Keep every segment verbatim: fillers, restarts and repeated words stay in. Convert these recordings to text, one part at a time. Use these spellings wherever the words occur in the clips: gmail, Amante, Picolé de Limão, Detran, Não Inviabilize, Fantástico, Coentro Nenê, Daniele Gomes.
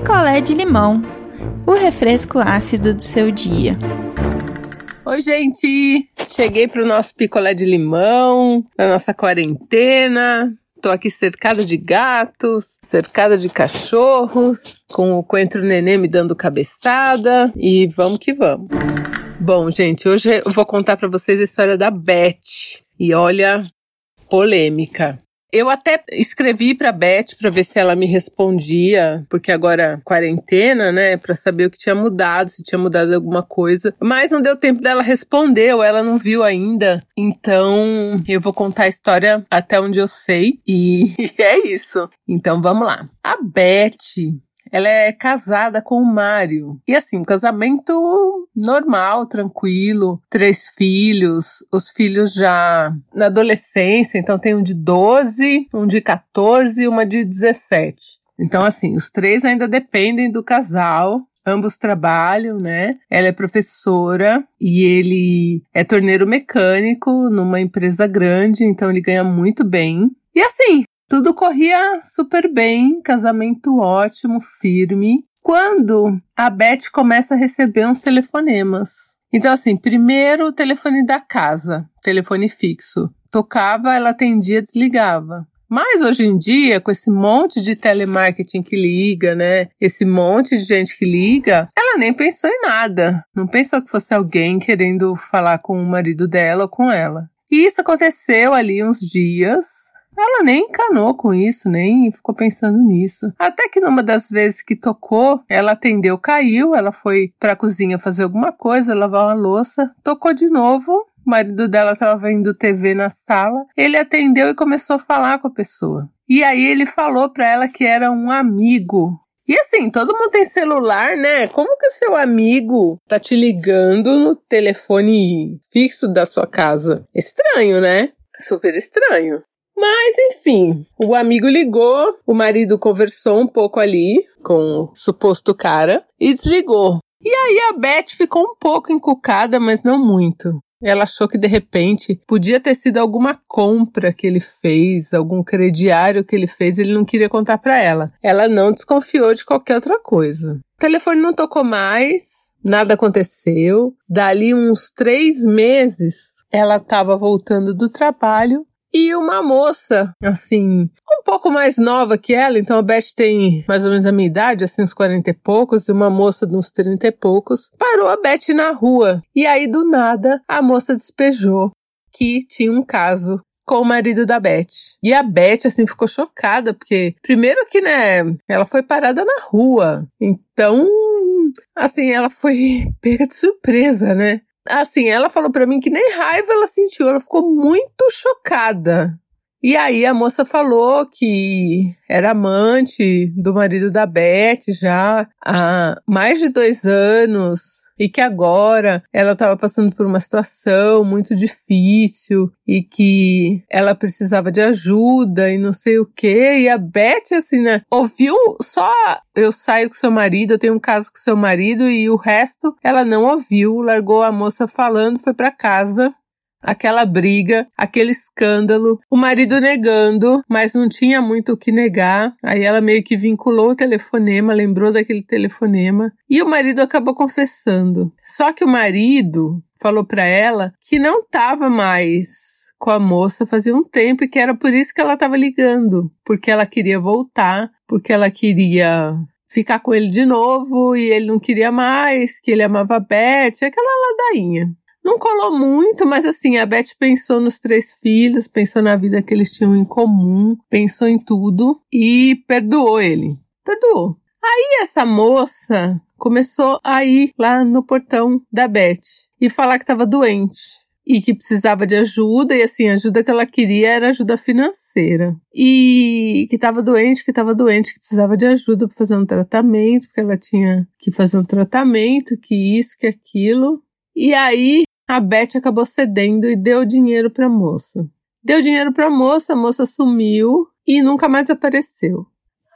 picolé de limão, o refresco ácido do seu dia. Oi, gente! Cheguei pro nosso picolé de limão, na nossa quarentena. Tô aqui cercada de gatos, cercada de cachorros, com o Coentro Nenê me dando cabeçada e vamos que vamos. Bom, gente, hoje eu vou contar pra vocês a história da Beth. E olha, polêmica. Eu até escrevi pra Beth pra ver se ela me respondia, porque agora quarentena, né, pra saber o que tinha mudado, se tinha mudado alguma coisa. Mas não deu tempo dela responder, ou ela não viu ainda. Então, eu vou contar a história até onde eu sei e é isso. Então, vamos lá. A Beth, ela é casada com o Mário. E assim, um casamento normal, tranquilo. Três filhos. Os filhos já na adolescência. Então tem um de doze, um de quatorze e uma de dezessete. Então assim, os três ainda dependem do casal. Ambos trabalham, né? Ela é professora e ele é torneiro mecânico numa empresa grande. Então ele ganha muito bem. E assim... tudo corria super bem, casamento ótimo, firme, quando a Beth começa a receber uns telefonemas. Então assim, primeiro o telefone da casa, telefone fixo. Tocava, ela atendia, desligava. Mas hoje em dia, com esse monte de telemarketing que liga, né? Esse monte de gente que liga, ela nem pensou em nada. Não pensou que fosse alguém querendo falar com o marido dela ou com ela. E isso aconteceu ali uns dias. Ela nem encanou com isso, nem ficou pensando nisso. Até que numa das vezes que tocou, ela atendeu, caiu, ela foi pra cozinha fazer alguma coisa, lavar uma louça, tocou de novo, o marido dela estava vendo T V na sala, ele atendeu e começou a falar com a pessoa. E aí ele falou pra ela que era um amigo. E assim, todo mundo tem celular, né? Como que o seu amigo tá te ligando no telefone fixo da sua casa? Estranho, né? Super estranho. Mas, enfim, o amigo ligou, o marido conversou um pouco ali com o suposto cara e desligou. E aí a Beth ficou um pouco encucada, mas não muito. Ela achou que, de repente, podia ter sido alguma compra que ele fez, algum crediário que ele fez, ele não queria contar pra ela. Ela não desconfiou de qualquer outra coisa. O telefone não tocou mais, nada aconteceu. Dali uns três meses, ela estava voltando do trabalho. E uma moça, assim, um pouco mais nova que ela, então a Beth tem mais ou menos a minha idade, assim, uns quarenta e poucos, e uma moça de uns trinta e poucos, parou a Beth na rua. E aí, do nada, a moça despejou que tinha um caso com o marido da Beth. E a Beth, assim, ficou chocada, porque, primeiro que, né, ela foi parada na rua, então, assim, ela foi pega de surpresa, né? Assim, ela falou pra mim que nem raiva ela sentiu, ela ficou muito chocada. E aí a moça falou que era amante do marido da Beth já há mais de dois anos e que agora ela estava passando por uma situação muito difícil e que ela precisava de ajuda e não sei o quê. E a Beth, assim, né, ouviu só eu saio com seu marido, eu tenho um caso com seu marido e o resto ela não ouviu, largou a moça falando, foi para casa. Aquela briga, aquele escândalo, o marido negando, mas não tinha muito o que negar. Aí ela meio que vinculou o telefonema, lembrou daquele telefonema. E o marido acabou confessando. Só que o marido falou pra ela que não tava mais com a moça fazia um tempo e que era por isso que ela tava ligando. Porque ela queria voltar, porque ela queria... ficar com ele de novo e ele não queria mais, que ele amava a Beth, aquela ladainha. Não colou muito, mas assim, a Beth pensou nos três filhos, pensou na vida que eles tinham em comum, pensou em tudo e perdoou ele. Perdoou. Aí essa moça começou a ir lá no portão da Beth e falar que estava doente e que precisava de ajuda e assim, a ajuda que ela queria era ajuda financeira. E que estava doente, que estava doente, que precisava de ajuda para fazer um tratamento, que ela tinha que fazer um tratamento, que isso, que aquilo. E aí... a Beth acabou cedendo e deu dinheiro para a moça. Deu dinheiro para a moça, a moça sumiu e nunca mais apareceu.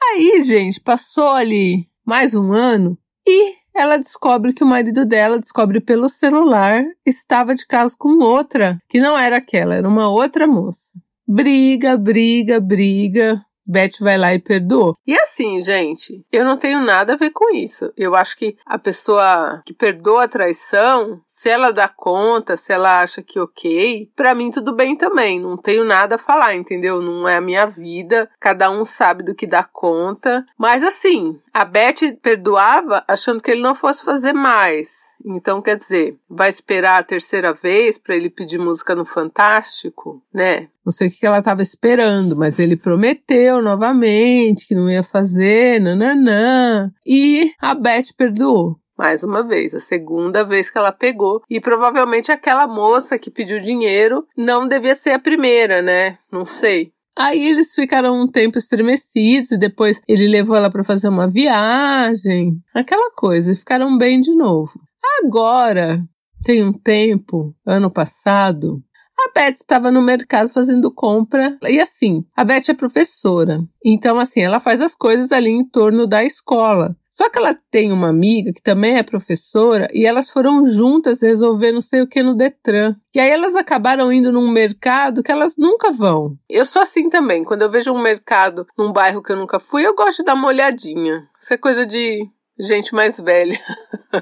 Aí, gente, passou ali mais um ano e ela descobre que o marido dela, descobre pelo celular, estava de caso com outra, que não era aquela, era uma outra moça. Briga, briga, briga. Beth vai lá e perdoou. E assim, gente, eu não tenho nada a ver com isso. Eu acho que a pessoa que perdoa a traição, se ela dá conta, se ela acha que ok, pra mim tudo bem também. Não tenho nada a falar, entendeu? Não é a minha vida. Cada um sabe do que dá conta. Mas assim, a Beth perdoava achando que ele não fosse fazer mais. Então, quer dizer, vai esperar a terceira vez para ele pedir música no Fantástico, né? Não sei o que ela estava esperando, mas ele prometeu novamente que não ia fazer, nananã. E a Beth perdoou. Mais uma vez, a segunda vez que ela pegou. E provavelmente aquela moça que pediu dinheiro não devia ser a primeira, né? Não sei. Aí eles ficaram um tempo estremecidos e depois ele levou ela para fazer uma viagem. Aquela coisa, ficaram bem de novo. Agora, tem um tempo, ano passado, a Beth estava no mercado fazendo compra. E assim, a Beth é professora. Então, assim, ela faz as coisas ali em torno da escola. Só que ela tem uma amiga que também é professora e elas foram juntas resolver não sei o que no Detran. E aí elas acabaram indo num mercado que elas nunca vão. Eu sou assim também. Quando eu vejo um mercado num bairro que eu nunca fui, eu gosto de dar uma olhadinha. Isso é coisa de gente mais velha.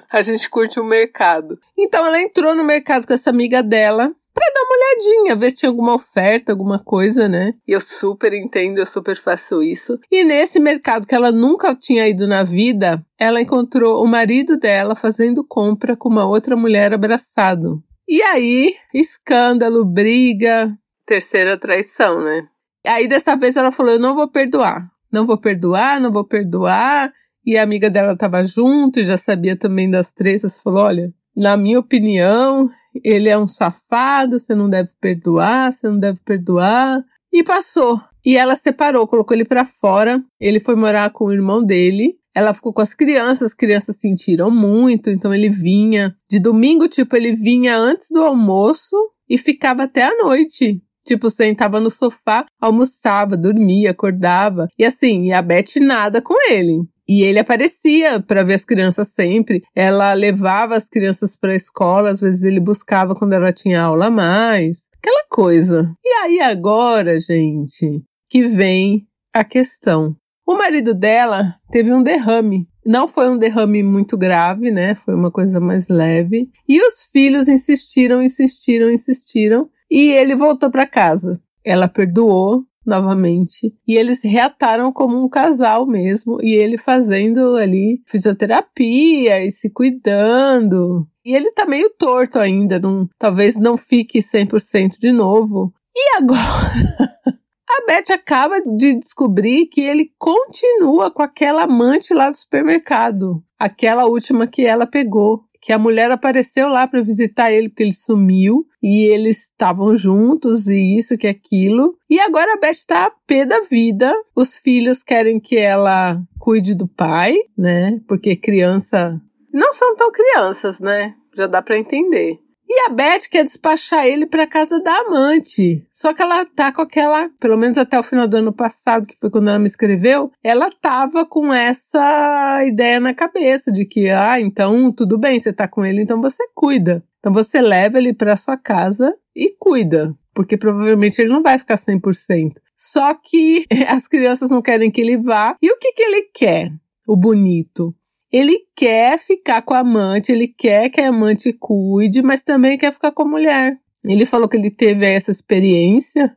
A gente curte o mercado. Então ela entrou no mercado com essa amiga dela pra dar uma olhadinha, ver se tinha alguma oferta, alguma coisa, né? E eu super entendo, eu super faço isso. E nesse mercado que ela nunca tinha ido na vida, ela encontrou o marido dela fazendo compra com uma outra mulher abraçado. E aí, escândalo, briga, terceira traição, né? Aí dessa vez ela falou, eu não vou perdoar. Não vou perdoar, não vou perdoar. E a amiga dela estava junto e já sabia também das tretas. Falou, olha, na minha opinião, ele é um safado, você não deve perdoar, você não deve perdoar. E passou. E ela separou, colocou ele para fora. Ele foi morar com o irmão dele. Ela ficou com as crianças, as crianças sentiram muito. Então ele vinha de domingo, tipo, ele vinha antes do almoço e ficava até a noite. Tipo, sentava no sofá, almoçava, dormia, acordava. E assim, e a Beth nada com ele. E ele aparecia para ver as crianças sempre. Ela levava as crianças para a escola. Às vezes ele buscava quando ela tinha aula a mais. Aquela coisa. E aí agora, gente, que vem a questão. O marido dela teve um derrame. Não foi um derrame muito grave, né? Foi uma coisa mais leve. E os filhos insistiram, insistiram, insistiram. E ele voltou para casa. Ela perdoou novamente, e eles reataram como um casal mesmo, e ele fazendo ali fisioterapia e se cuidando, e ele tá meio torto ainda, não, talvez não fique cem por cento de novo. E agora a Beth acaba de descobrir que ele continua com aquela amante lá do supermercado, aquela última que ela pegou, que a mulher apareceu lá para visitar ele porque ele sumiu, e eles estavam juntos, e isso, que aquilo. E agora a Beth está a pé da vida. Os filhos querem que ela cuide do pai, né? Porque criança... não são tão crianças, né? Já dá para entender. E a Beth quer despachar ele para a casa da amante. Só que ela tá com aquela... pelo menos até o final do ano passado, que foi quando ela me escreveu, ela tava com essa ideia na cabeça de que, ah, então tudo bem, você tá com ele, então você cuida. Então você leva ele para sua casa e cuida. Porque provavelmente ele não vai ficar cem por cento. Só que as crianças não querem que ele vá. E o que que ele quer? O bonito. Ele quer ficar com a amante, ele quer que a amante cuide, mas também quer ficar com a mulher. Ele falou que ele teve essa experiência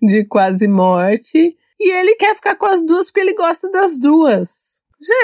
de quase morte e ele quer ficar com as duas porque ele gosta das duas.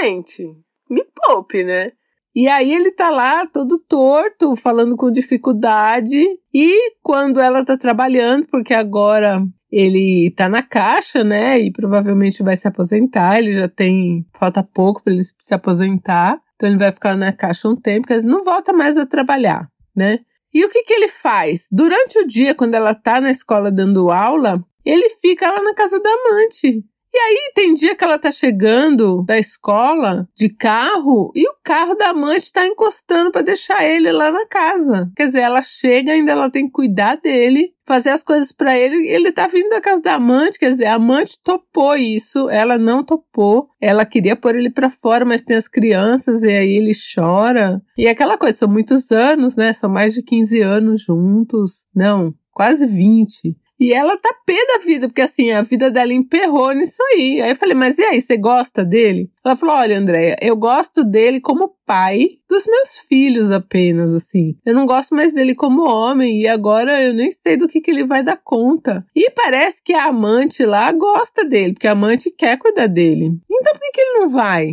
Gente, me poupe, né? E aí ele tá lá todo torto, falando com dificuldade, e quando ela tá trabalhando, porque agora ele tá na caixa, né, e provavelmente vai se aposentar, ele já tem, falta pouco para ele se aposentar, então ele vai ficar na caixa um tempo, porque ele não volta mais a trabalhar, né. E o que que ele faz? Durante o dia, quando ela tá na escola dando aula, ele fica lá na casa da amante. E aí tem dia que ela tá chegando da escola de carro e o carro da amante tá encostando para deixar ele lá na casa. Quer dizer, ela chega, ainda ela tem que cuidar dele, fazer as coisas para ele, ele tá vindo da casa da amante. Quer dizer, a amante topou isso, ela não topou, ela queria pôr ele para fora, mas tem as crianças e aí ele chora. E aquela coisa, são muitos anos, né? São mais de quinze anos juntos, não, quase vinte. E ela tá pé da vida, porque assim, a vida dela emperrou nisso aí. Aí eu falei, mas e aí, você gosta dele? Ela falou, olha, Andréia, eu gosto dele como pai dos meus filhos apenas, assim. Eu não gosto mais dele como homem, e agora eu nem sei do que, que ele vai dar conta. E parece que a amante lá gosta dele, porque a amante quer cuidar dele. Então por que, que ele não vai?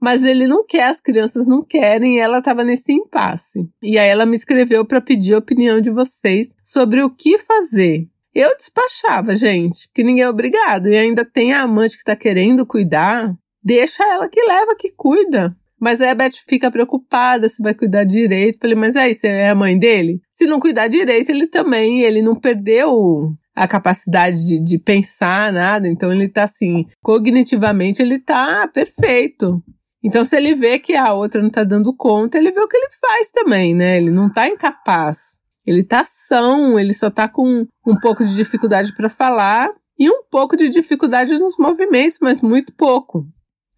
Mas ele não quer, as crianças não querem, e ela estava nesse impasse. E aí ela me escreveu para pedir a opinião de vocês sobre o que fazer. Eu despachava, gente, porque ninguém é obrigado. E ainda tem a amante que está querendo cuidar, deixa ela que leva, que cuida. Mas aí a Beth fica preocupada se vai cuidar direito. Falei, mas aí, você é a mãe dele? Se não cuidar direito, ele também, ele não perdeu a capacidade de, de pensar nada. Então ele está assim, cognitivamente ele está perfeito. Então, se ele vê que a outra não está dando conta, ele vê o que ele faz também, né? Ele não está incapaz. Ele está são, ele só está com um pouco de dificuldade para falar e um pouco de dificuldade nos movimentos, mas muito pouco.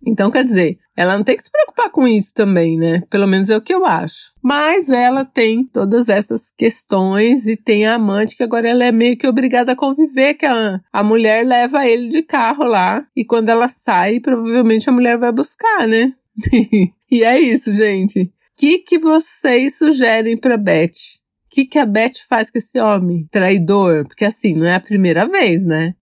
Então, quer dizer, ela não tem que se preocupar com isso também, né? Pelo menos é o que eu acho. Mas ela tem todas essas questões e tem a amante que agora ela é meio que obrigada a conviver, que a, a mulher leva ele de carro lá e quando ela sai, provavelmente a mulher vai buscar, né? E é isso, gente. O que, que vocês sugerem pra Beth? O que, que a Beth faz com esse homem traidor? Porque assim, não é a primeira vez, né?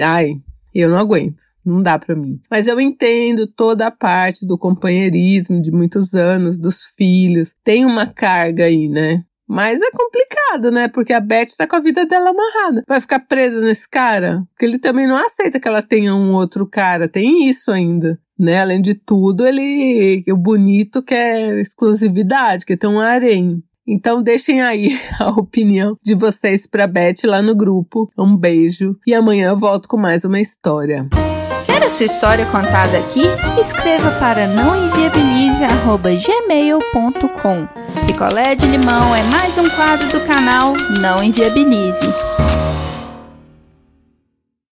Ai, eu não aguento. Não dá pra mim. Mas eu entendo toda a parte do companheirismo de muitos anos, dos filhos. Tem uma carga aí, né? Mas é complicado, né? Porque a Beth tá com a vida dela amarrada. Vai ficar presa nesse cara? Porque ele também não aceita que ela tenha um outro cara. Tem isso ainda, né? Além de tudo, ele... o bonito quer exclusividade, quer ter um harém. Então deixem aí a opinião de vocês pra Beth lá no grupo. Um beijo. E amanhã eu volto com mais uma história. Quer a sua história contada aqui? Escreva para não inviabilize arroba gmail ponto com. Picolé de Limão é mais um quadro do canal Não Inviabilize.